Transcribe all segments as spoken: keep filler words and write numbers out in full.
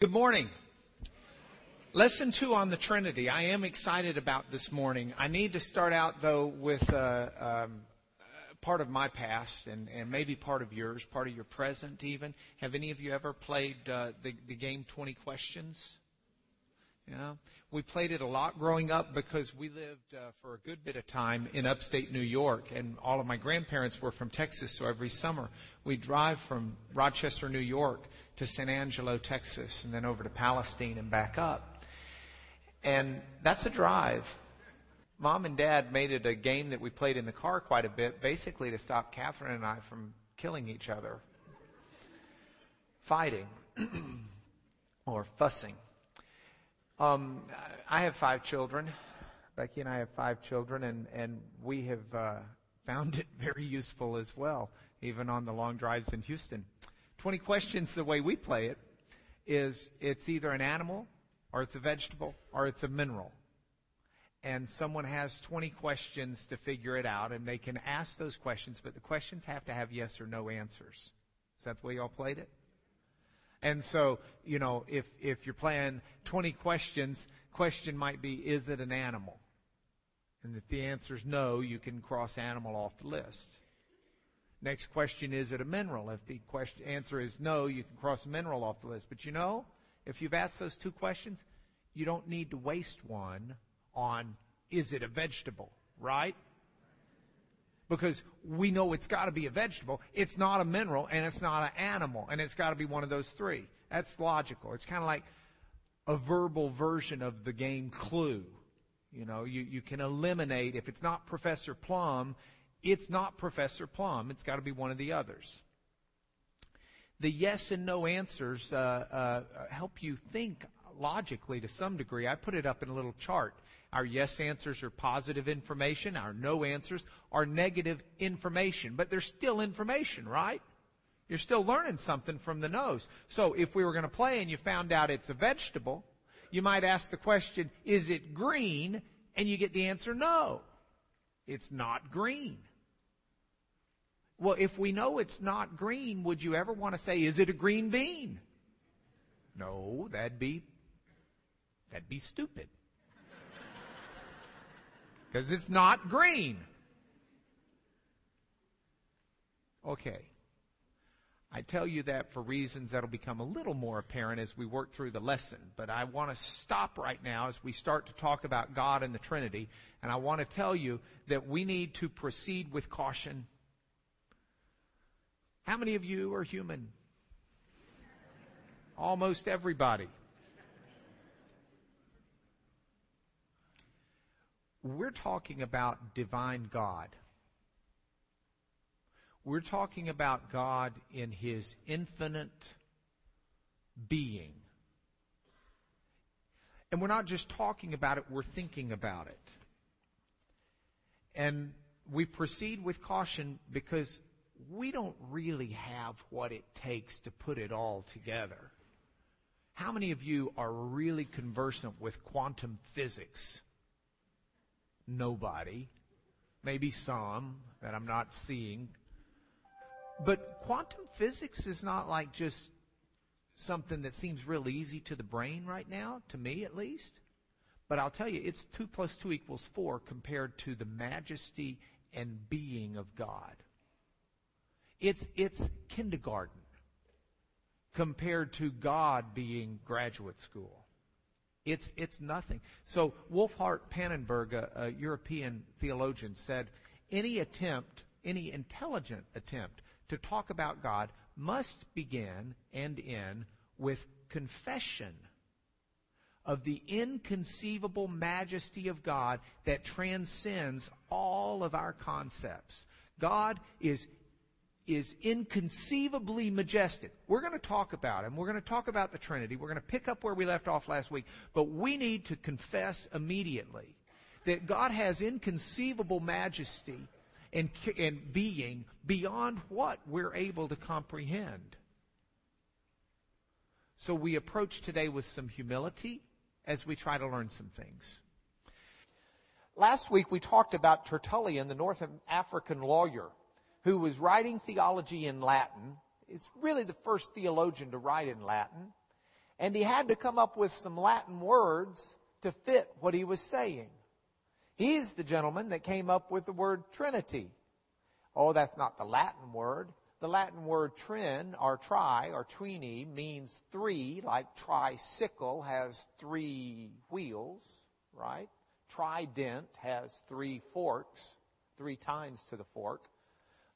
Good morning. Lesson two on the Trinity. I am excited about this morning. I need to start out, though, with uh, um, part of my past and, and maybe part of yours, part of your present even. Have any of you ever played uh, the, the game twenty questions? Yeah. We played it a lot growing up because we lived uh, for a good bit of time in upstate New York, and all of my grandparents were from Texas, so every summer we'd drive from Rochester, New York, to San Angelo, Texas, and then over to Palestine and back up. And that's a drive. Mom and Dad made it a game that we played in the car quite a bit, basically to stop Catherine and I from killing each other, fighting or fussing. Um, I have five children. Becky and I have five children, and, and we have uh, found it very useful as well, even on the long drives in Houston. twenty questions, the way we play it, is it's either an animal, or it's a vegetable, or it's a mineral. And someone has twenty questions to figure it out, and they can ask those questions, but the questions have to have yes or no answers. Is that the way y'all played it? And so, you know, if, if you're playing twenty questions, question might be, is it an animal? And if the answer's no, you can cross animal off the list. Next question, is it a mineral? If the question, answer is no, you can cross mineral off the list. But you know, if you've asked those two questions, you don't need to waste one on, is it a vegetable, right? Because we know it's got to be a vegetable, it's not a mineral, and it's not an animal, and it's got to be one of those three. That's logical. It's kind of like a verbal version of the game Clue. You know, you, you can eliminate, if it's not Professor Plum, it's not Professor Plum. It's got to be one of the others. The yes and no answers uh, uh, help you think logically to some degree. I put it up in a little chart. Our yes answers are positive information. Our no answers are negative information. But they're still information, right? You're still learning something from the no's. So if we were going to play and you found out it's a vegetable, you might ask the question, is it green? And you get the answer, no. It's not green. Well, if we know it's not green, would you ever want to say, is it a green bean? No, that'd be, that'd be stupid. Because it's not green. Okay. I tell you that for reasons that'll become a little more apparent as we work through the lesson. But I want to stop right now as we start to talk about God and the Trinity. And I want to tell you that we need to proceed with caution. How many of you are human? Almost everybody. We're talking about divine God. We're talking about God in His infinite being. And we're not just talking about it, we're thinking about it. And we proceed with caution because we don't really have what it takes to put it all together. How many of you are really conversant with quantum physics? Nobody. Maybe some that I'm not seeing. But quantum physics is not like just something that seems real easy to the brain right now, to me at least. But I'll tell you, it's two plus two equals four compared to the majesty and being of God. It's, it's kindergarten compared to God being graduate school. It's it's nothing. So Wolfhart Pannenberg, a, a European theologian, said, any attempt, any intelligent attempt to talk about God must begin and end with confession of the inconceivable majesty of God that transcends all of our concepts. God is is inconceivably majestic. We're going to talk about Him. We're going to talk about the Trinity. We're going to pick up where we left off last week. But we need to confess immediately that God has inconceivable majesty and, and being beyond what we're able to comprehend. So we approach today with some humility as we try to learn some things. Last week we talked about Tertullian, the North African lawyer, who was writing theology in Latin. It's really the first theologian to write in Latin. And he had to come up with some Latin words to fit what he was saying. He's the gentleman that came up with the word Trinity. Oh, that's not the Latin word. The Latin word trin, or tri, or trini, means three, like tricycle has three wheels, right? Trident has three forks, three times to the fork.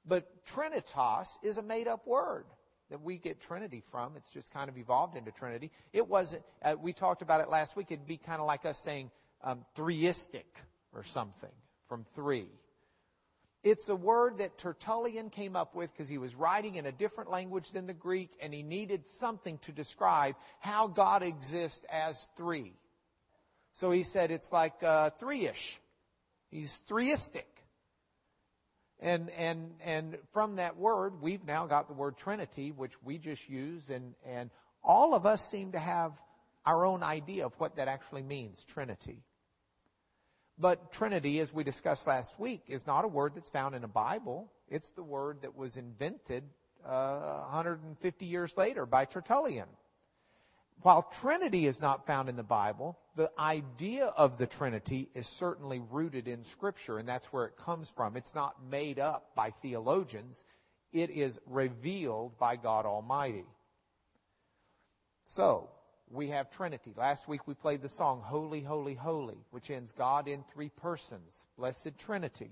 But trinitas is a made-up word that we get Trinity from. It's just kind of evolved into Trinity. It wasn't, uh, we talked about it last week. It'd be kind of like us saying um, threistic or something from three. It's a word that Tertullian came up with because he was writing in a different language than the Greek, and he needed something to describe how God exists as three. So he said it's like uh, three-ish. He's threistic. And and and from that word, we've now got the word Trinity, which we just use, and, and all of us seem to have our own idea of what that actually means, Trinity. But Trinity, as we discussed last week, is not a word that's found in the Bible. It's the word that was invented uh, one hundred fifty years later by Tertullian. While Trinity is not found in the Bible, the idea of the Trinity is certainly rooted in Scripture, and that's where it comes from. It's not made up by theologians. It is revealed by God Almighty. So, we have Trinity. Last week we played the song, Holy, Holy, Holy, which ends God in three persons, Blessed Trinity.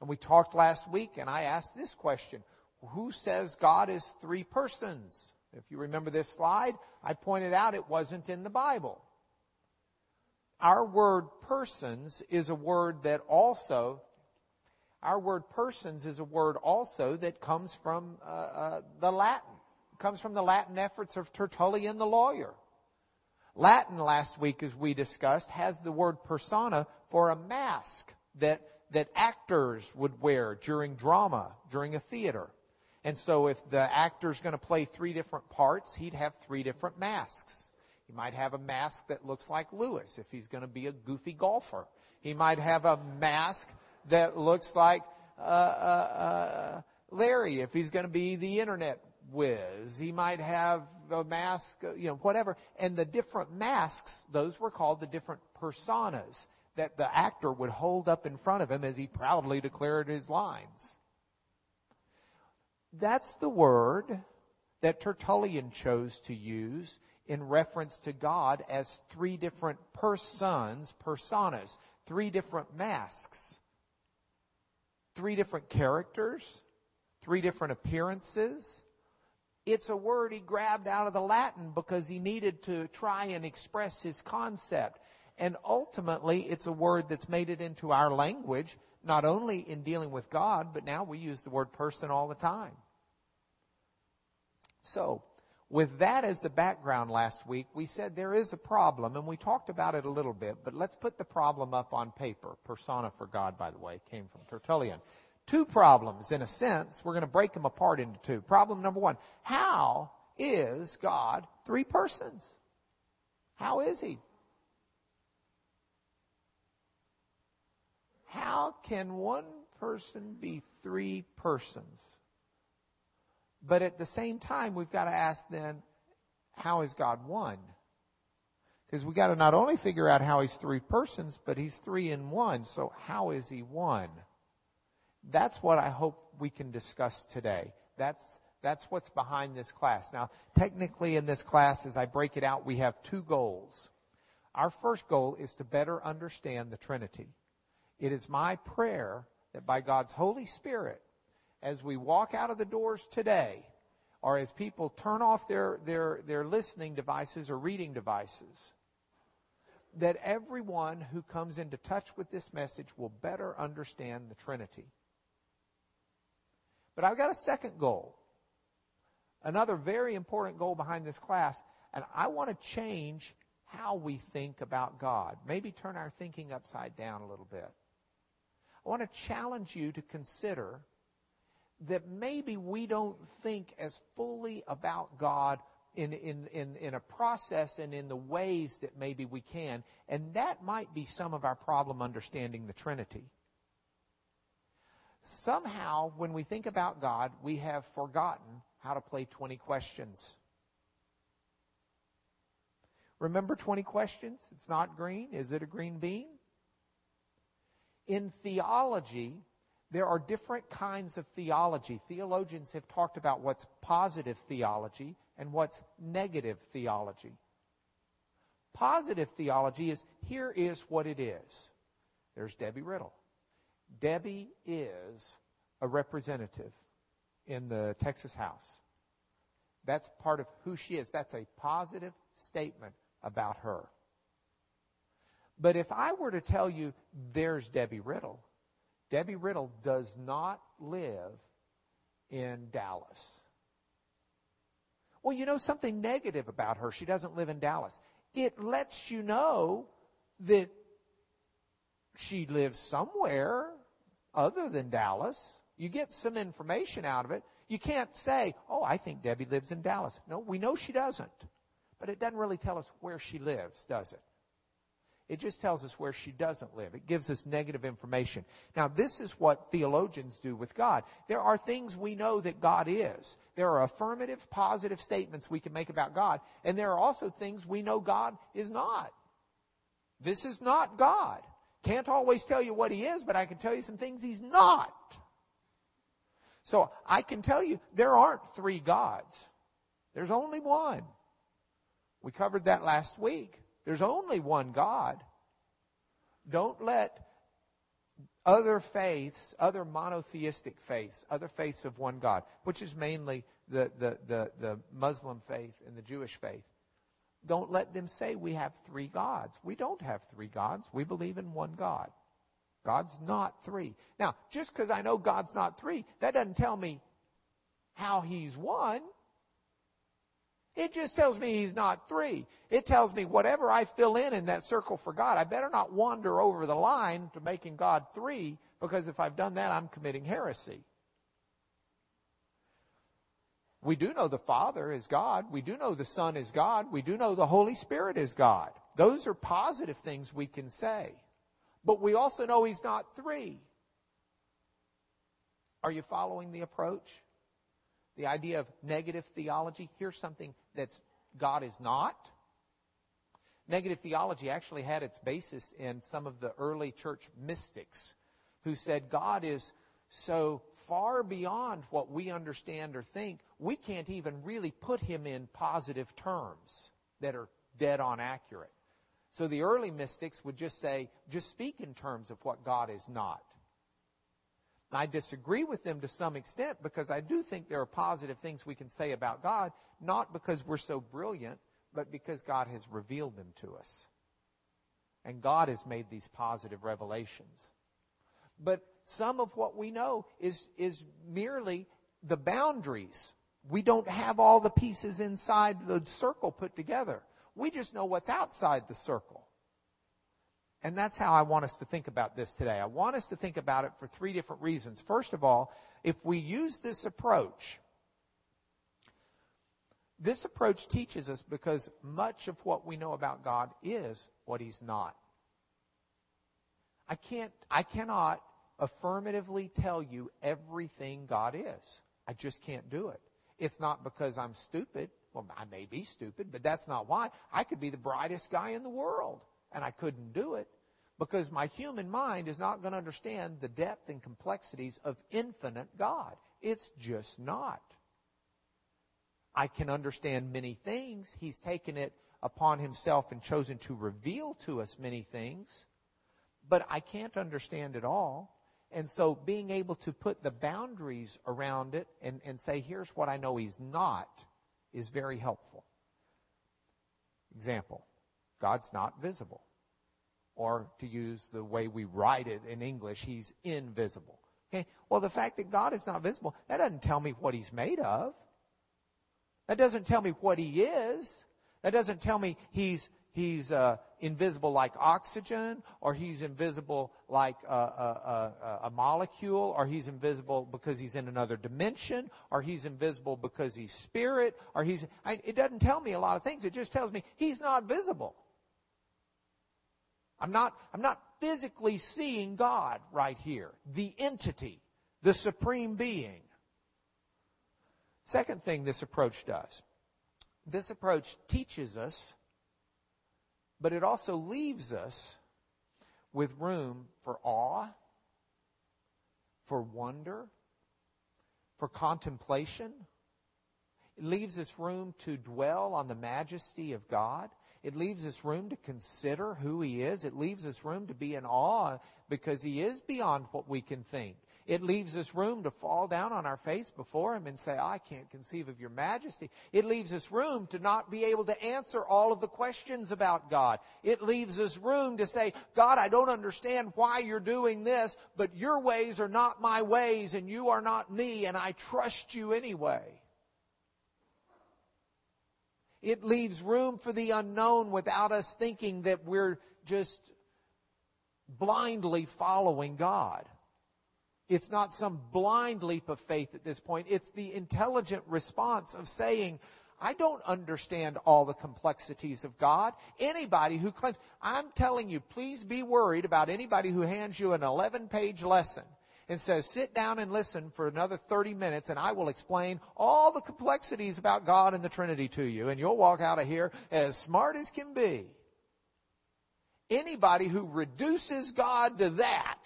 And we talked last week, and I asked this question, who says God is three persons? If you remember this slide, I pointed out it wasn't in the Bible. Our word persons is a word that also, our word persons is a word also that comes from uh, uh, the Latin. comes from the Latin efforts of Tertullian the lawyer. Latin, last week as we discussed, has the word persona for a mask that that actors would wear during drama, during a theater. And so if the actor's going to play three different parts, he'd have three different masks. He might have a mask that looks like Lewis if he's going to be a goofy golfer. He might have a mask that looks like uh, uh, uh, Larry if he's going to be the internet whiz. He might have a mask, you know, whatever. And the different masks, those were called the different personas that the actor would hold up in front of him as he proudly declared his lines. That's the word that Tertullian chose to use in reference to God as three different persons, personas, three different masks, three different characters, three different appearances. It's a word he grabbed out of the Latin because he needed to try and express his concept. And ultimately, it's a word that's made it into our language, not only in dealing with God, but now we use the word person all the time. So, with that as the background last week, we said there is a problem, and we talked about it a little bit, but let's put the problem up on paper. Persona for God, by the way, came from Tertullian. Two problems, in a sense. We're going to break them apart into two. Problem number one, how is God three persons? How is He? How can one person be three persons? But at the same time, we've got to ask then, how is God one? Because we've got to not only figure out how He's three persons, but He's three in one. So how is He one? That's what I hope we can discuss today. That's that's what's behind this class. Now, technically in this class, as I break it out, we have two goals. Our first goal is to better understand the Trinity. It is my prayer that by God's Holy Spirit, as we walk out of the doors today, or as people turn off their, their, their listening devices or reading devices, that everyone who comes into touch with this message will better understand the Trinity. But I've got a second goal, another very important goal behind this class, and I want to change how we think about God. Maybe turn our thinking upside down a little bit. I want to challenge you to consider that maybe we don't think as fully about God in, in, in, in a process and in the ways that maybe we can, and that might be some of our problem understanding the Trinity. Somehow, when we think about God, we have forgotten how to play twenty questions. Remember twenty questions? It's not green. Is it a green bean? In theology, there are different kinds of theology. Theologians have talked about what's positive theology and what's negative theology. Positive theology is, here is what it is. There's Debbie Riddle. Debbie is a representative in the Texas House. That's part of who she is. That's a positive statement about her. But if I were to tell you, there's Debbie Riddle, Debbie Riddle does not live in Dallas. Well, you know something negative about her. She doesn't live in Dallas. It lets you know that she lives somewhere other than Dallas. You get some information out of it. You can't say, oh, I think Debbie lives in Dallas. No, we know she doesn't. But it doesn't really tell us where she lives, does it? It just tells us where she doesn't live. It gives us negative information. Now, this is what theologians do with God. There are things we know that God is. There are affirmative, positive statements we can make about God. And there are also things we know God is not. This is not God. Can't always tell you what he is, but I can tell you some things he's not. So I can tell you there aren't three gods. There's only one. We covered that last week. There's only one God. Don't let other faiths, other monotheistic faiths, other faiths of one God, which is mainly the, the, the, the Muslim faith and the Jewish faith, don't let them say we have three gods. We don't have three gods. We believe in one God. God's not three. Now, just because I know God's not three, that doesn't tell me how he's one. It just tells me he's not three. It tells me whatever I fill in in that circle for God, I better not wander over the line to making God three, because if I've done that, I'm committing heresy. We do know the Father is God. We do know the Son is God. We do know the Holy Spirit is God. Those are positive things we can say. But we also know he's not three. Are you following the approach? The idea of negative theology, here's something that God is not. Negative theology actually had its basis in some of the early church mystics who said God is so far beyond what we understand or think, we can't even really put him in positive terms that are dead on accurate. So the early mystics would just say, just speak in terms of what God is not. I disagree with them to some extent, because I do think there are positive things we can say about God, not because we're so brilliant, but because God has revealed them to us. And God has made these positive revelations. But some of what we know is, is merely the boundaries. We don't have all the pieces inside the circle put together. We just know what's outside the circle. And that's how I want us to think about this today. I want us to think about it for three different reasons. First of all, if we use this approach, this approach teaches us, because much of what we know about God is what he's not. I can't, I cannot affirmatively tell you everything God is. I just can't do it. It's not because I'm stupid. Well, I may be stupid, but that's not why. I could be the brightest guy in the world, and I couldn't do it because my human mind is not going to understand the depth and complexities of infinite God. It's just not. I can understand many things. He's taken it upon himself and chosen to reveal to us many things, but I can't understand it all. And so being able to put the boundaries around it and, and say, here's what I know he's not, is very helpful. Example. God's not visible. Or to use the way we write it in English, he's invisible. Okay? Well, the fact that God is not visible, that doesn't tell me what he's made of. That doesn't tell me what he is. That doesn't tell me he's he's uh, invisible like oxygen, or he's invisible like a, a, a, a molecule, or he's invisible because he's in another dimension, or he's invisible because he's spirit, or he's... I, it doesn't tell me a lot of things. It just tells me he's not visible. I'm not, I'm not physically seeing God right here, the entity, the supreme being. Second thing this approach does, this approach teaches us But it also leaves us with room for awe, for wonder, for contemplation. It leaves us room to dwell on the majesty of God. It leaves us room to consider who He is. It leaves us room to be in awe because He is beyond what we can think. It leaves us room to fall down on our face before Him and say, I can't conceive of your majesty. It leaves us room to not be able to answer all of the questions about God. It leaves us room to say, God, I don't understand why you're doing this, but your ways are not my ways and you are not me and I trust you anyway. It leaves room for the unknown without us thinking that we're just blindly following God. It's not some blind leap of faith at this point. It's the intelligent response of saying, I don't understand all the complexities of God. Anybody who claims, I'm telling you, please be worried about anybody who hands you an eleven-page lesson and says, sit down and listen for another thirty minutes and I will explain all the complexities about God and the Trinity to you. And you'll walk out of here as smart as can be. Anybody who reduces God to that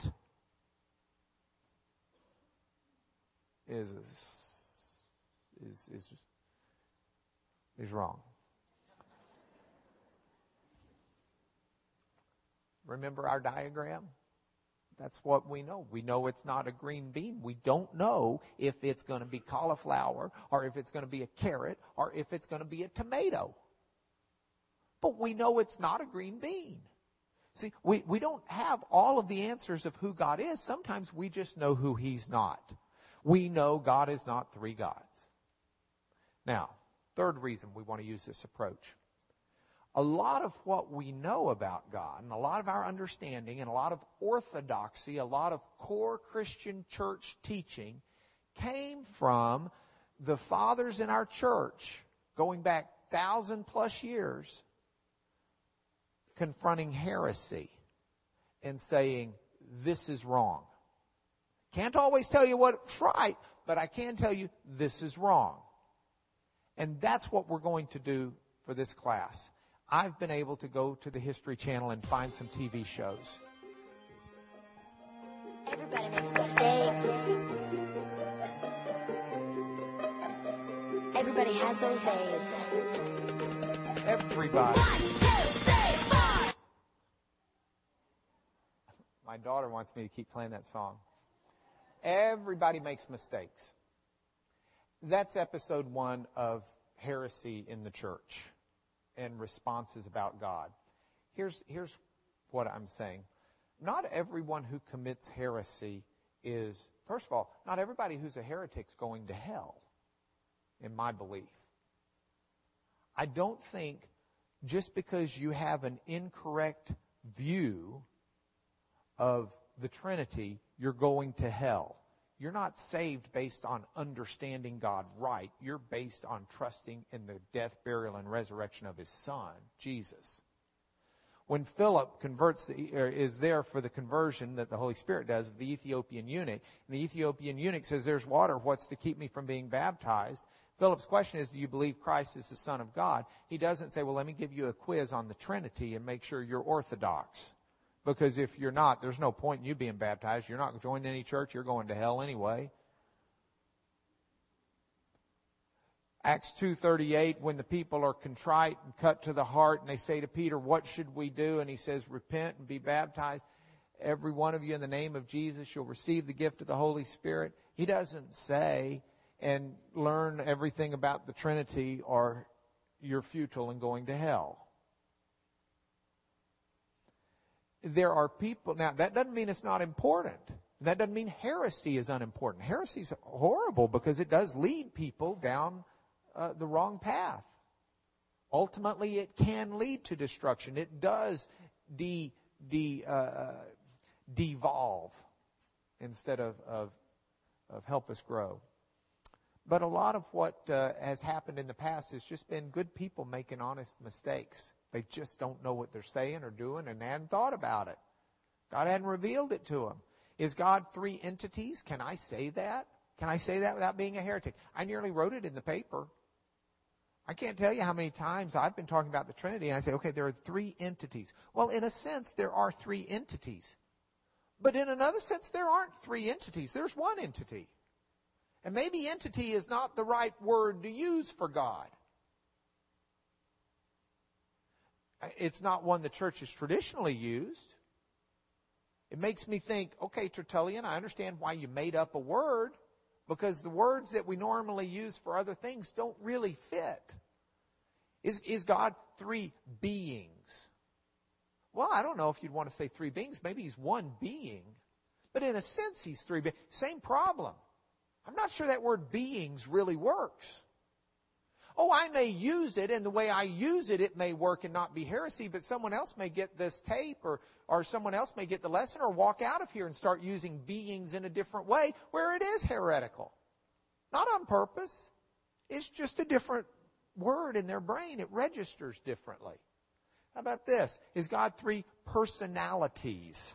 Is, is is is wrong. Remember our diagram? That's what we know. We know it's not a green bean. We don't know if it's going to be cauliflower or if it's going to be a carrot or if it's going to be a tomato. But we know it's not a green bean. See, we, we don't have all of the answers of who God is. Sometimes we just know who He's not. We know God is not three gods. Now, third reason we want to use this approach. A lot of what we know about God and a lot of our understanding and a lot of orthodoxy, a lot of core Christian church teaching came from the fathers in our church going back thousand plus years confronting heresy and saying, this is wrong. Can't always tell you what's right, but I can tell you this is wrong. And that's what we're going to do for this class. I've been able to go to the History Channel and find some T V shows. Everybody makes mistakes. Everybody has those days. Everybody. One, two, three, four. My daughter wants me to keep playing that song. Everybody makes mistakes. That's episode one of heresy in the church and responses about God. Here's, here's what I'm saying. Not everyone who commits heresy is, first of all, not everybody who's a heretic's going to hell, in my belief. I don't think just because you have an incorrect view of the Trinity, you're going to hell. You're not saved based on understanding God right. You're based on trusting in the death, burial, and resurrection of His Son, Jesus. When Philip converts, the, or is there for the conversion that the Holy Spirit does of the Ethiopian eunuch, and the Ethiopian eunuch says, there's water, what's to keep me from being baptized? Philip's question is, do you believe Christ is the Son of God? He doesn't say, well, let me give you a quiz on the Trinity and make sure you're orthodox. Because if you're not, there's no point in you being baptized. You're not joining any church. You're going to hell anyway. Acts two thirty-eight, when the people are contrite and cut to the heart, and they say to Peter, what should we do? And he says, repent and be baptized. Every one of you in the name of Jesus, you'll receive the gift of the Holy Spirit. He doesn't say, and learn everything about the Trinity or you're futile and going to hell. There are people, now that doesn't mean it's not important. That doesn't mean heresy is unimportant. Heresy is horrible because it does lead people down uh, the wrong path. Ultimately, it can lead to destruction. It does de, de, uh, devolve instead of, of, of help us grow. But a lot of what uh, has happened in the past has just been good people making honest mistakes. They just don't know what they're saying or doing and hadn't thought about it. God hadn't revealed it to them. Is God three entities? Can I say that? Can I say that without being a heretic? I nearly wrote it in the paper. I can't tell you how many times I've been talking about the Trinity and I say, okay, there are three entities. Well, in a sense, there are three entities. But in another sense, there aren't three entities. There's one entity. And maybe entity is not the right word to use for God. It's not one the church has traditionally used. It makes me think, okay, Tertullian, I understand why you made up a word, because the words that we normally use for other things don't really fit. Is, is God three beings? Well, I don't know if you'd want to say three beings. Maybe he's one being. But in a sense, he's three beings. Same problem. I'm not sure that word beings really works. Oh, I may use it, and the way I use it, it may work and not be heresy, but someone else may get this tape, or, or someone else may get the lesson, or walk out of here and start using beings in a different way where it is heretical. Not on purpose. It's just a different word in their brain. It registers differently. How about this? Is God three personalities?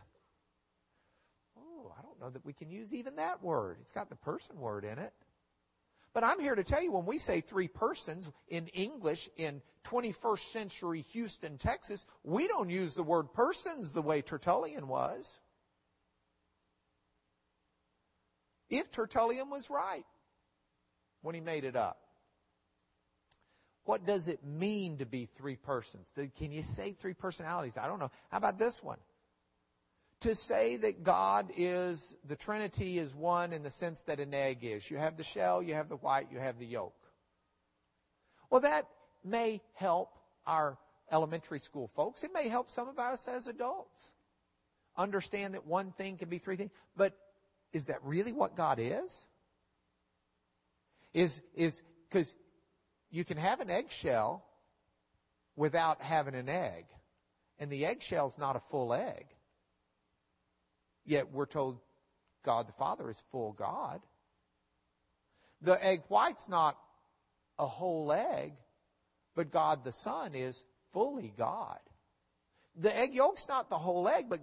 Oh, I don't know that we can use even that word. It's got the person word in it. But I'm here to tell you, when we say three persons in English in twenty-first century Houston, Texas, we don't use the word persons the way Tertullian was. If Tertullian was right when he made it up. What does it mean to be three persons? Can you say three personalities? I don't know. How about this one? To say that God is, the Trinity is one in the sense that an egg is. You have the shell, you have the white, you have the yolk. Well, that may help our elementary school folks. It may help some of us as adults understand that one thing can be three things. But is that really what God is? Is, is, because you can have an eggshell without having an egg. And the eggshell's not a full egg. Yet we're told God the Father is full God. The egg white's not a whole egg, but God the Son is fully God. The egg yolk's not the whole egg, but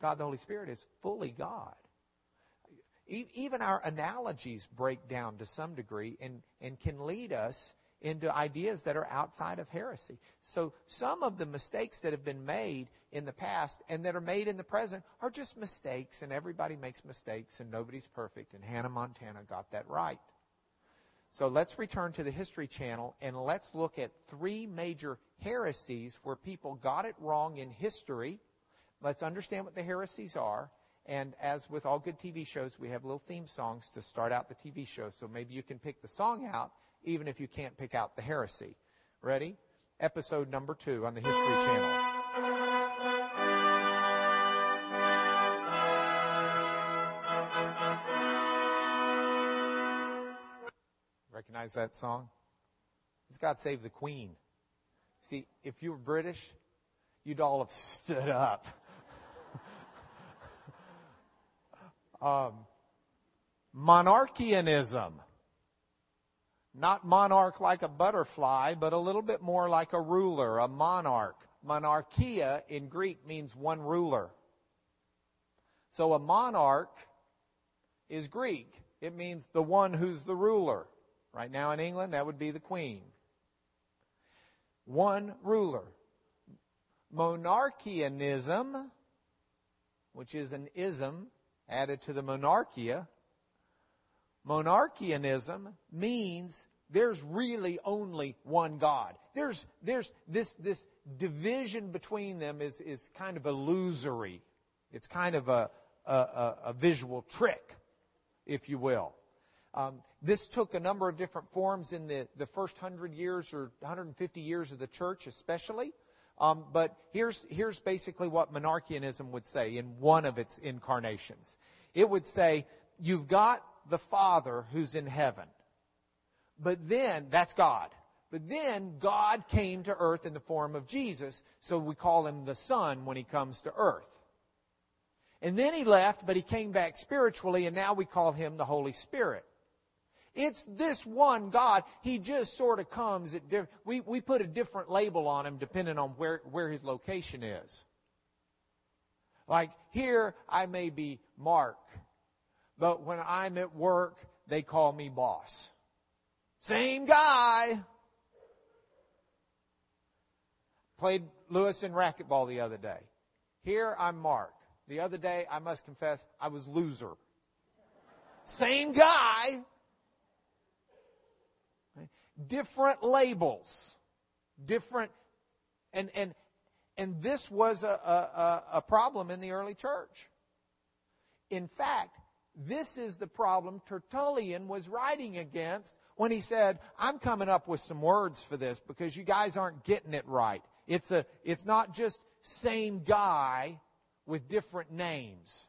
God the Holy Spirit is fully God. Even our analogies break down to some degree and, and can lead us into ideas that are outside of heresy. So some of the mistakes that have been made in the past and that are made in the present are just mistakes, and everybody makes mistakes and nobody's perfect, and Hannah Montana got that right. So let's return to the History Channel and let's look at three major heresies where people got it wrong in history. Let's understand what the heresies are. And as with all good T V shows, we have little theme songs to start out the T V show. So maybe you can pick the song out, even if you can't pick out the heresy. Ready? Episode number two on the History Channel. Recognize that song? It's God Save the Queen. See, if you were British, you'd all have stood up. Um, monarchianism. Not monarch like a butterfly, but a little bit more like a ruler, a monarch. Monarchia in Greek means one ruler. So a monarch is Greek. It means the one who's the ruler. Right now in England, that would be the queen. One ruler. Monarchianism, which is an ism added to the monarchia. Monarchianism means there's really only one God. There's, there's this, this division between them is, is kind of illusory. It's kind of a, a, a visual trick, if you will. Um, this took a number of different forms in the, the first hundred years or one hundred fifty years of the church especially. Um, but here's, here's basically what monarchianism would say in one of its incarnations. It would say, you've got the Father who's in heaven. But then, that's God. But then God came to earth in the form of Jesus, so we call him the Son when he comes to earth. And then he left, but he came back spiritually, and now we call him the Holy Spirit. It's this one God. He just sort of comes at different... We, we put a different label on him depending on where, where his location is. Like, here I may be Mark, but when I'm at work, they call me boss. Same guy, Played Lewis in racquetball the other day. Here I'm Mark. The other day, I must confess, I was loser. Same guy. Different labels. Different. And and and this was a, a, a problem in the early church. In fact, this is the problem Tertullian was writing against when he said, I'm coming up with some words for this because you guys aren't getting it right. It's a, it's not just same guy with different names.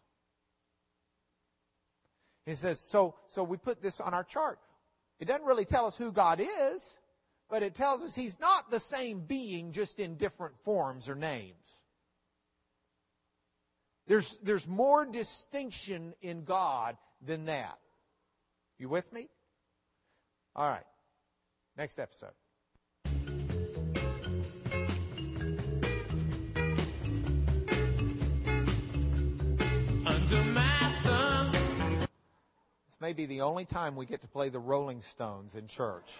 He says, so, so we put this on our chart. It doesn't really tell us who God is, but it tells us He's not the same being, just in different forms or names. There's, there's more distinction in God than that. You with me? All right. Next episode. This may be the only time we get to play the Rolling Stones in church.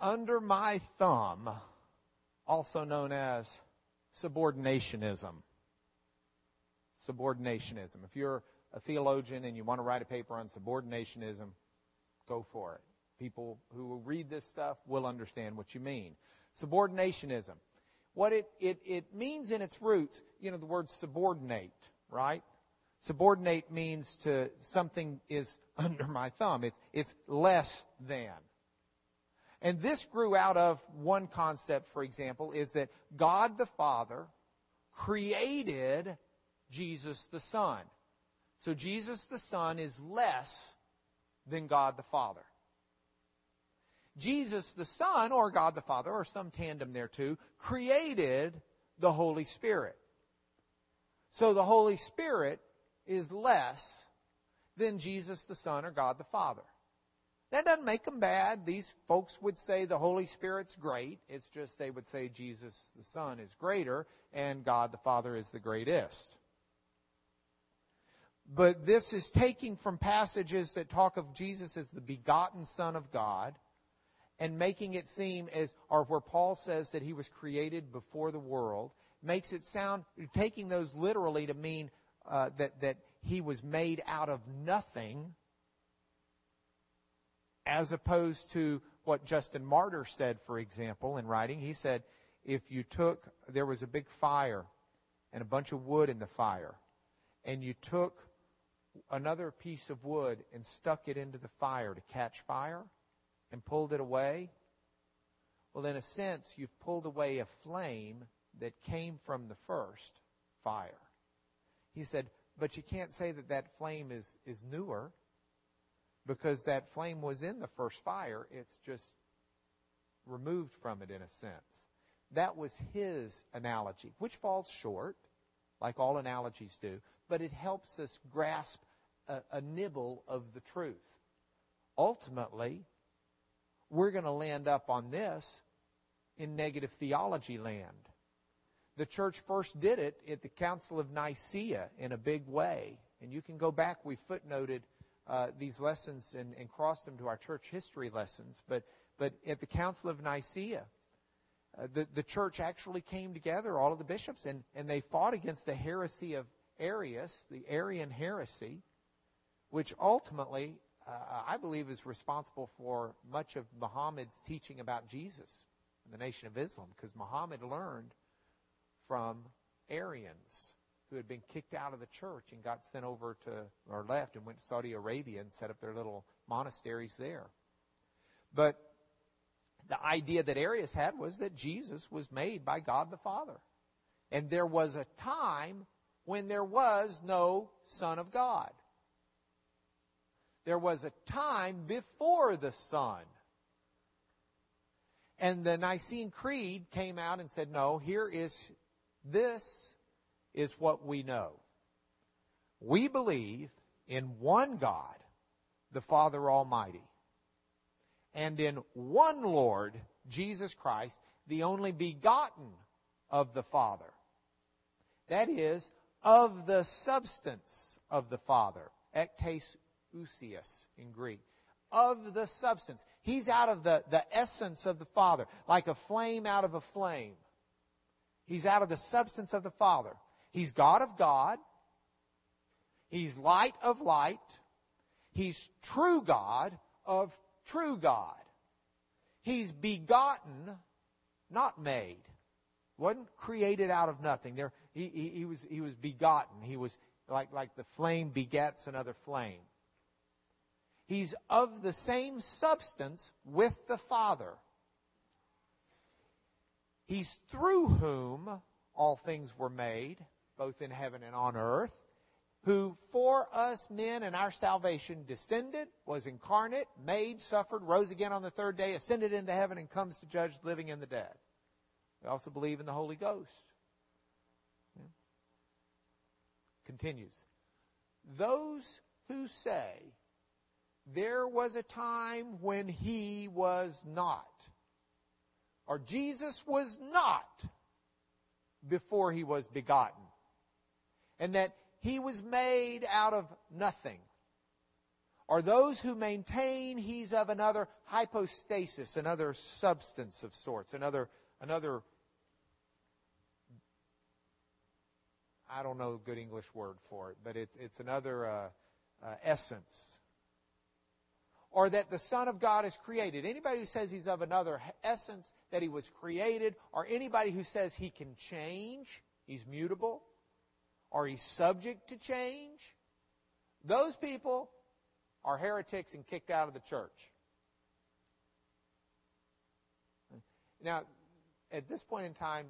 Under my thumb, also known as subordinationism. Subordinationism. If you're a theologian and you want to write a paper on subordinationism, go for it. People who read this stuff will understand what you mean. Subordinationism. What it, it, it means in its roots, you know, the word subordinate, right? Subordinate means to something is under my thumb. It's, it's less than. And this grew out of one concept, for example, is that God the Father created Jesus the Son. So Jesus the Son is less than God the Father. Jesus the Son, or God the Father, or some tandem there too, created the Holy Spirit. So the Holy Spirit is less than Jesus the Son or God the Father. That doesn't make them bad. These folks would say the Holy Spirit's great. It's just they would say Jesus the Son is greater and God the Father is the greatest. But this is taking from passages that talk of Jesus as the begotten Son of God, and making it seem as, or where Paul says that He was created before the world, makes it sound, taking those literally to mean uh, that, that He was made out of nothing, as opposed to what Justin Martyr said, for example, in writing. He said, if you took, there was a big fire and a bunch of wood in the fire, and you took another piece of wood and stuck it into the fire to catch fire, and pulled it away, well, in a sense, you've pulled away a flame that came from the first fire. He said, but you can't say that that flame is, is newer, because that flame was in the first fire. It's just removed from it in a sense. That was his analogy, which falls short, like all analogies do, but it helps us grasp a, a nibble of the truth. Ultimately, we're going to land up on this in negative theology land. The church first did it at the Council of Nicaea in a big way. And you can go back. We footnoted uh, these lessons and, and crossed them to our church history lessons. But, but at the Council of Nicaea, uh, the, the church actually came together, all of the bishops, and, and they fought against the heresy of Arius, the Arian heresy, which ultimately, Uh, I believe, is responsible for much of Muhammad's teaching about Jesus in the Nation of Islam, because Muhammad learned from Arians who had been kicked out of the church and got sent over to, or left and went to Saudi Arabia and set up their little monasteries there. But the idea that Arius had was that Jesus was made by God the Father. And there was a time when there was no Son of God. There was a time before the Son. And the Nicene Creed came out and said, no, here is, this is what we know. We believe in one God, the Father Almighty, and in one Lord, Jesus Christ, the only begotten of the Father. That is, of the substance of the Father. Ektheusios in Greek. of the substance. He's out of the, the essence of the Father, like a flame out of a flame. He's out of the substance of the Father. He's God of God. He's light of light. He's true God of true God. He's begotten, not made. Wasn't created out of nothing. There, he, he, he was, he was begotten. He was like, like the flame begets another flame. He's of the same substance with the Father. He's through whom all things were made, both in heaven and on earth, who for us men and our salvation descended, was incarnate, made, suffered, rose again on the third day, ascended into heaven, and comes to judge the living and the dead. We also believe in the Holy Ghost. Yeah. Continues. Those who say there was a time when he was not, or Jesus was not before he was begotten, and that he was made out of nothing, are those who maintain he's of another hypostasis, another substance of sorts, another, another, I don't know a good English word for it, but it's, it's another uh, uh, essence. Or that the Son of God is created. Anybody who says he's of another essence, that he was created, or anybody who says he can change, he's mutable, or he's subject to change, those people are heretics and kicked out of the church. Now, at this point in time,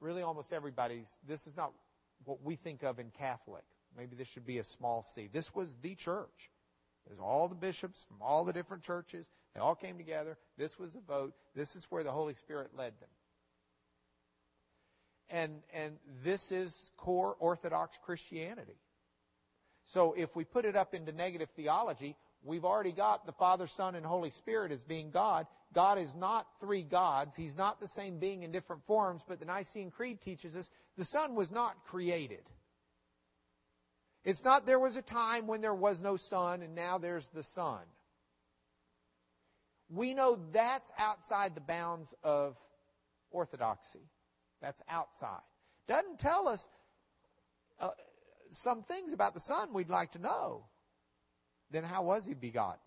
really almost everybody's, this is not what we think of in Catholic. Maybe this should be a small c. This was the church. There's all the bishops from all the different churches. They all came together. This was the vote. This is where the Holy Spirit led them. And and this is core Orthodox Christianity. So if we put it up into negative theology, we've already got the Father, Son, and Holy Spirit as being God. God is not three gods. He's not the same being in different forms, but the Nicene Creed teaches us the Son was not created. It's not there was a time when there was no Son and now there's the Son. We know that's outside the bounds of orthodoxy. That's outside. Doesn't tell us uh, some things about the Son we'd like to know. Then how was he begotten?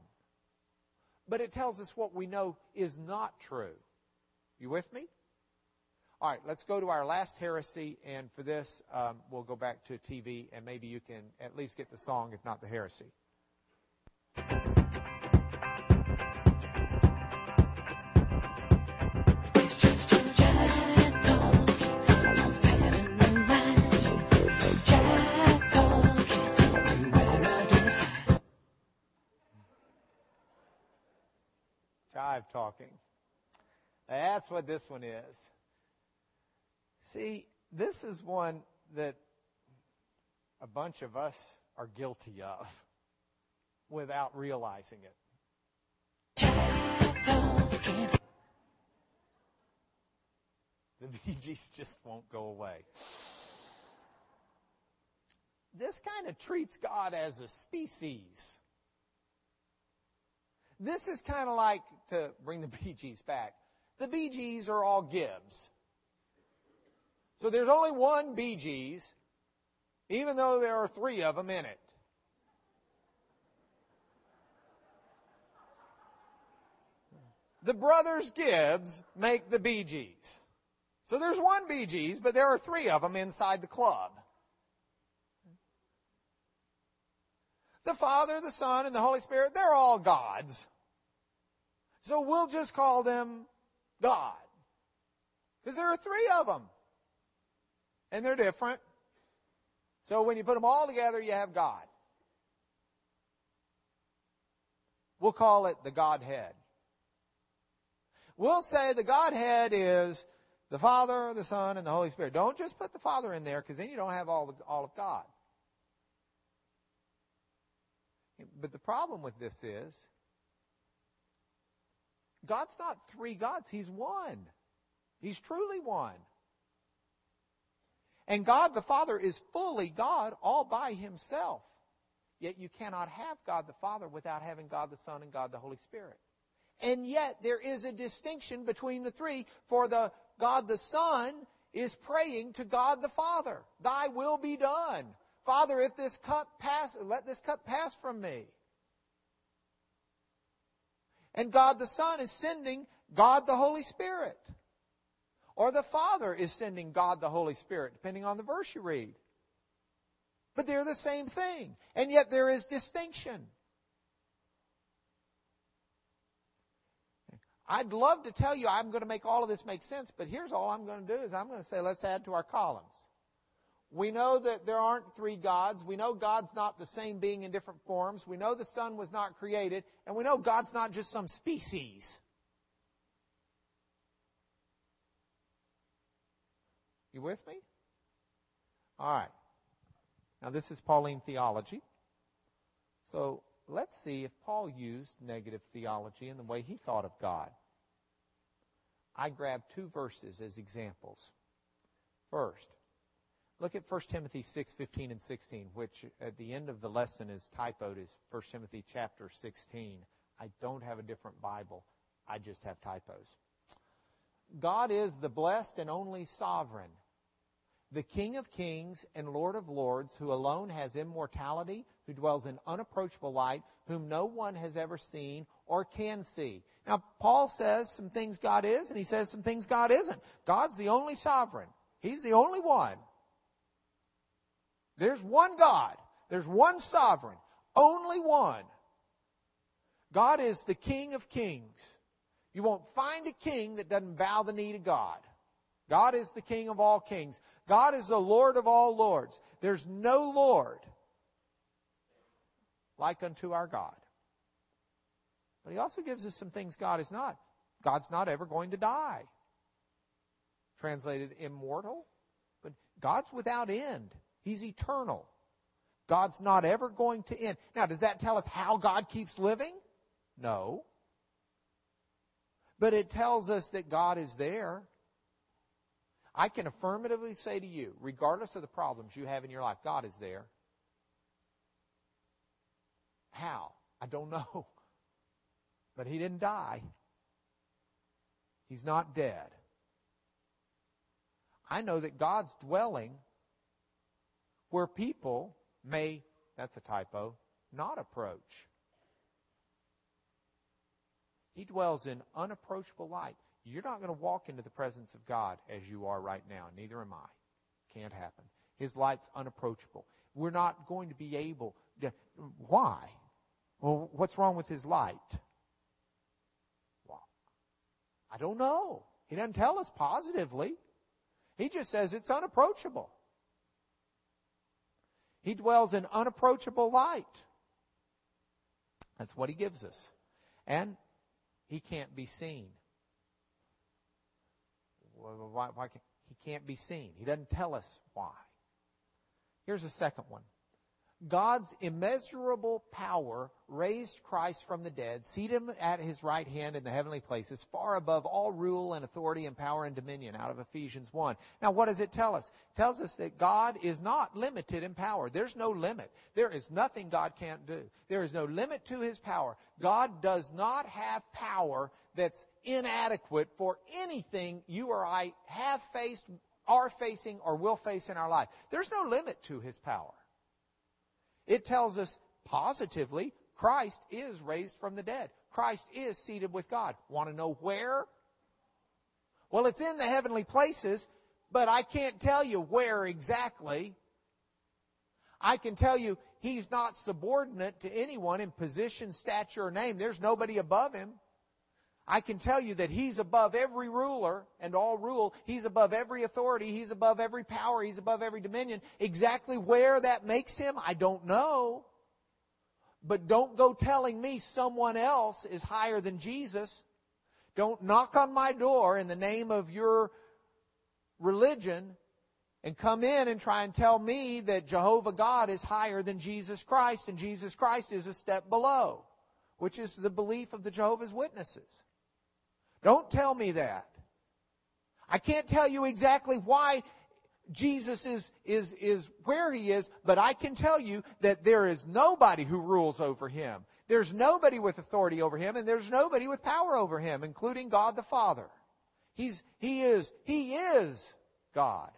But it tells us what we know is not true. You with me? All right, let's go to our last heresy, and for this, um, we'll go back to T V, and maybe you can at least get the song, if not the heresy. Jive talking. That's what this one is. See, this is one that a bunch of us are guilty of without realizing it. The V Gs just won't go away. This kind of treats God as a species. This is kind of like, to bring the Bee Gees back, the Bee Gees are all Gibbs. So there's only one Bee Gees, even though there are three of them in it. The brothers Gibbs make the Bee Gees. So there's one Bee Gees, but there are three of them inside the club. The Father, the Son, and the Holy Spirit, they're all gods. So we'll just call them God. Because there are three of them. And they're different. So when you put them all together, you have God. We'll call it the Godhead. We'll say the Godhead is the Father, the Son, and the Holy Spirit. Don't just put the Father in there, because then you don't have all, all of God. But the problem with this is, God's not three gods. He's one. He's truly one. And God the Father is fully God all by himself. Yet you cannot have God the Father without having God the Son and God the Holy Spirit. And yet there is a distinction between the three. For the God the Son is praying to God the Father. Thy will be done. Father, if this cup pass, let this cup pass from me. And God the Son is sending God the Holy Spirit. Or the Father is sending God the Holy Spirit, depending on the verse you read. But they're the same thing. And yet there is distinction. I'd love to tell you I'm going to make all of this make sense, but here's all I'm going to do is I'm going to say, let's add to our columns. We know that there aren't three gods. We know God's not the same being in different forms. We know the Son was not created. And we know God's not just some species. You with me? All right. Now, this is Pauline theology. So let's see if Paul used negative theology in the way he thought of God. I grabbed two verses as examples. First, look at First Timothy six, fifteen and sixteen, which at the end of the lesson is typoed as First Timothy chapter sixteen. I don't have a different Bible. I just have typos. God is the blessed and only sovereign, the King of kings and Lord of lords, who alone has immortality, who dwells in unapproachable light, whom no one has ever seen or can see. Now, Paul says some things God is, and he says some things God isn't. God's the only sovereign. He's the only one. There's one God. There's one sovereign. Only one. God is the King of kings. You won't find a king that doesn't bow the knee to God. God is the King of all kings. God is the Lord of all lords. There's no Lord like unto our God. But he also gives us some things God is not. God's not ever going to die. Translated immortal. But God's without end. He's eternal. God's not ever going to end. Now, does that tell us how God keeps living? No. But it tells us that God is there. I can affirmatively say to you, regardless of the problems you have in your life, God is there. How? I don't know. But he didn't die. He's not dead. I know that God's dwelling where people may, that's a typo, not approach. He dwells in unapproachable light. You're not going to walk into the presence of God as you are right now. Neither am I. Can't happen. His light's unapproachable. We're not going to be able to. Why? Well, what's wrong with his light? Well, I don't know. He doesn't tell us positively. He just says it's unapproachable. He dwells in unapproachable light. That's what he gives us. And he can't be seen. Why, why can't, he can't be seen. He doesn't tell us why. Here's a second one. God's immeasurable power raised Christ from the dead, seated him at his right hand in the heavenly places, far above all rule and authority and power and dominion, out of Ephesians one. Now, what does it tell us? It tells us that God is not limited in power. There's no limit. There is nothing God can't do. There is no limit to his power. God does not have power that's inadequate for anything you or I have faced, are facing, or will face in our life. There's no limit to his power. It tells us positively Christ is raised from the dead. Christ is seated with God. Want to know where? Well, it's in the heavenly places, but I can't tell you where exactly. I can tell you he's not subordinate to anyone in position, stature, or name. There's nobody above him. I can tell you that he's above every ruler and all rule. He's above every authority. He's above every power. He's above every dominion. Exactly where that makes him, I don't know. But don't go telling me someone else is higher than Jesus. Don't knock on my door in the name of your religion and come in and try and tell me that Jehovah God is higher than Jesus Christ and Jesus Christ is a step below, which is the belief of the Jehovah's Witnesses. Don't tell me that. I can't tell you exactly why Jesus is, is, is where he is, but I can tell you that there is nobody who rules over him. There's nobody with authority over him, and there's nobody with power over him, including God the Father. He's, he is, he is God.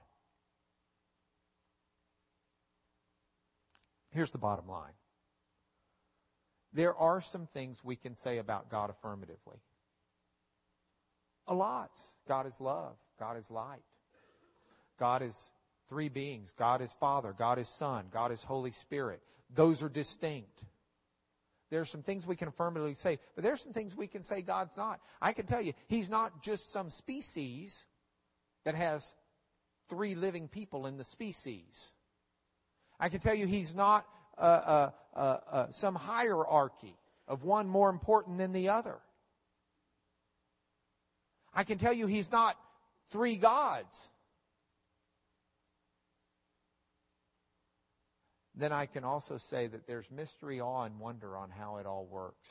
Here's the bottom line. There are some things we can say about God affirmatively. A lot. God is love. God is light. God is three beings. God is Father. God is Son. God is Holy Spirit. Those are distinct. There are some things we can affirmatively say, but there are some things we can say God's not. I can tell you, he's not just some species that has three living people in the species. I can tell you he's not uh, uh, uh, uh, some hierarchy of one more important than the other. I can tell you he's not three gods. Then I can also say that there's mystery, awe, and wonder on how it all works.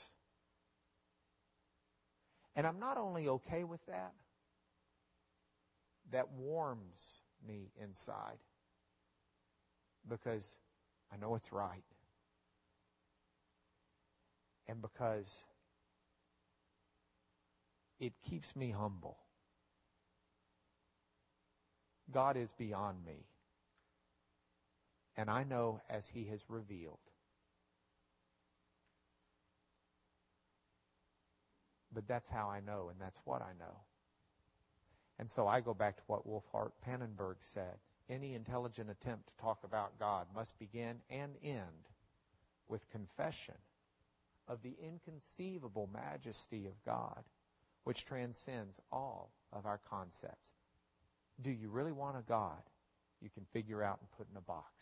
And I'm not only okay with that, that warms me inside, because I know it's right. And because it keeps me humble. God is beyond me. And I know as he has revealed. But that's how I know, and that's what I know. And so I go back to what Wolfhart Pannenberg said. Any intelligent attempt to talk about God must begin and end with confession of the inconceivable majesty of God, which transcends all of our concepts. Do you really want a God you can figure out and put in a box?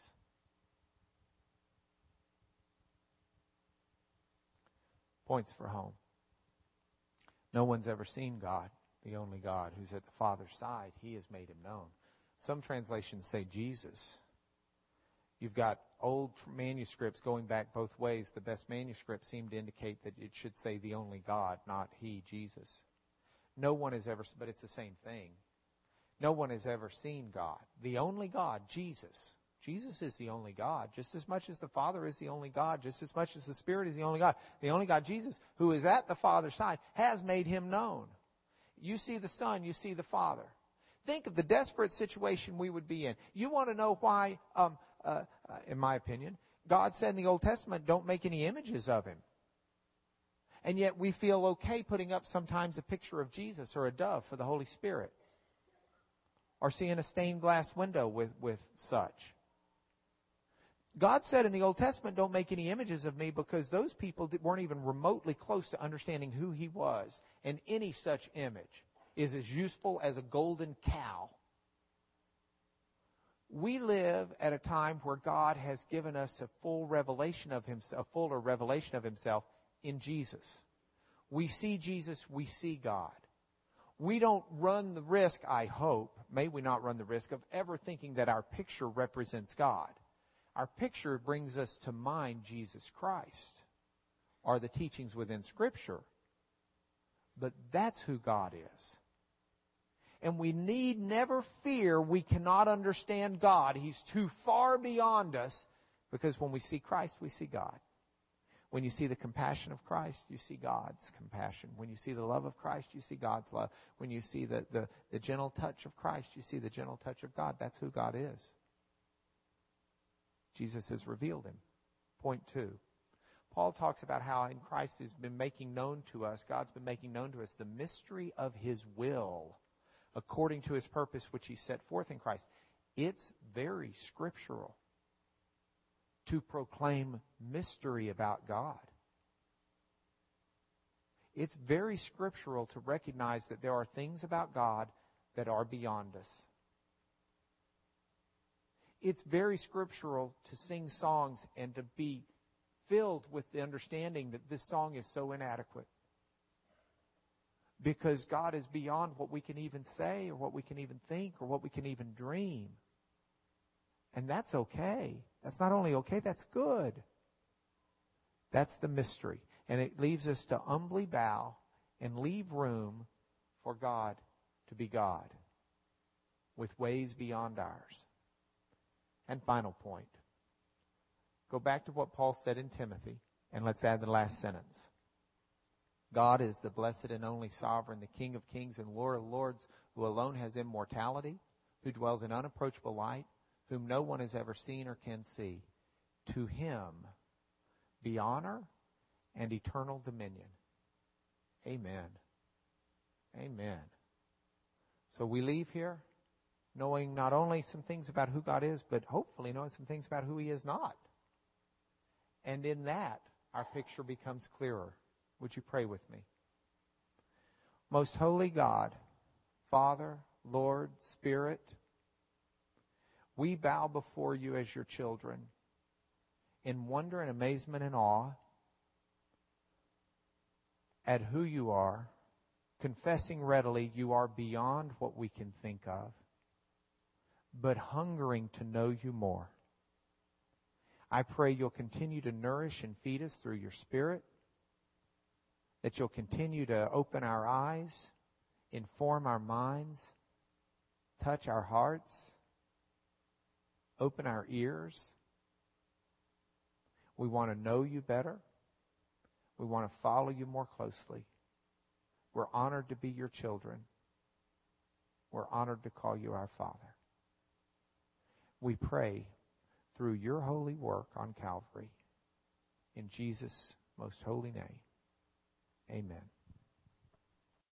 Points for home. No one's ever seen God, the only God who's at the Father's side. He has made him known. Some translations say Jesus. You've got old manuscripts going back both ways. The best manuscripts seem to indicate that it should say the only God, not he, Jesus. No one has ever, but it's the same thing. No one has ever seen God. The only God, Jesus. Jesus is the only God, just as much as the Father is the only God, just as much as the Spirit is the only God. The only God, Jesus, who is at the Father's side, has made him known. You see the Son, you see the Father. Think of the desperate situation we would be in. You want to know why, um, uh, in my opinion, God said in the Old Testament, don't make any images of him. And yet we feel okay putting up sometimes a picture of Jesus or a dove for the Holy Spirit. Or seeing a stained glass window with, with such. God said in the Old Testament, don't make any images of me, because those people weren't even remotely close to understanding who he was. And any such image is as useful as a golden cow. We live at a time where God has given us a full revelation of himself, a fuller revelation of himself in Jesus. We see Jesus, we see God. We don't run the risk, I hope, may we not run the risk of ever thinking that our picture represents God. Our picture brings us to mind Jesus Christ or the teachings within Scripture. But that's who God is. And we need never fear we cannot understand God. He's too far beyond us, because when we see Christ, we see God. When you see the compassion of Christ, you see God's compassion. When you see the love of Christ, you see God's love. When you see the, the, the gentle touch of Christ, you see the gentle touch of God. That's who God is. Jesus has revealed him. Point two. Paul talks about how in Christ has been making known to us, God's been making known to us the mystery of his will according to his purpose, which he set forth in Christ. It's very scriptural to proclaim mystery about God. It's very scriptural to recognize that there are things about God that are beyond us. It's very scriptural to sing songs and to be filled with the understanding that this song is so inadequate, because God is beyond what we can even say or what we can even think or what we can even dream. And that's okay. That's not only okay, that's good. That's the mystery. And it leaves us to humbly bow and leave room for God to be God with ways beyond ours. And final point. Go back to what Paul said in Timothy, and let's add the last sentence. God is the blessed and only sovereign, the King of kings and Lord of lords, who alone has immortality, who dwells in unapproachable light, whom no one has ever seen or can see. To him be honor and eternal dominion. Amen. Amen. So we leave here knowing not only some things about who God is, but hopefully knowing some things about who he is not. And in that, our picture becomes clearer. Would you pray with me? Most holy God, Father, Lord, Spirit, we bow before you as your children in wonder and amazement and awe at who you are, confessing readily you are beyond what we can think of, but hungering to know you more. I pray you'll continue to nourish and feed us through your Spirit, that you'll continue to open our eyes, inform our minds, touch our hearts, open our ears. We want to know you better. We want to follow you more closely. We're honored to be your children. We're honored to call you our Father. We pray through your holy work on Calvary, in Jesus' most holy name. Amen.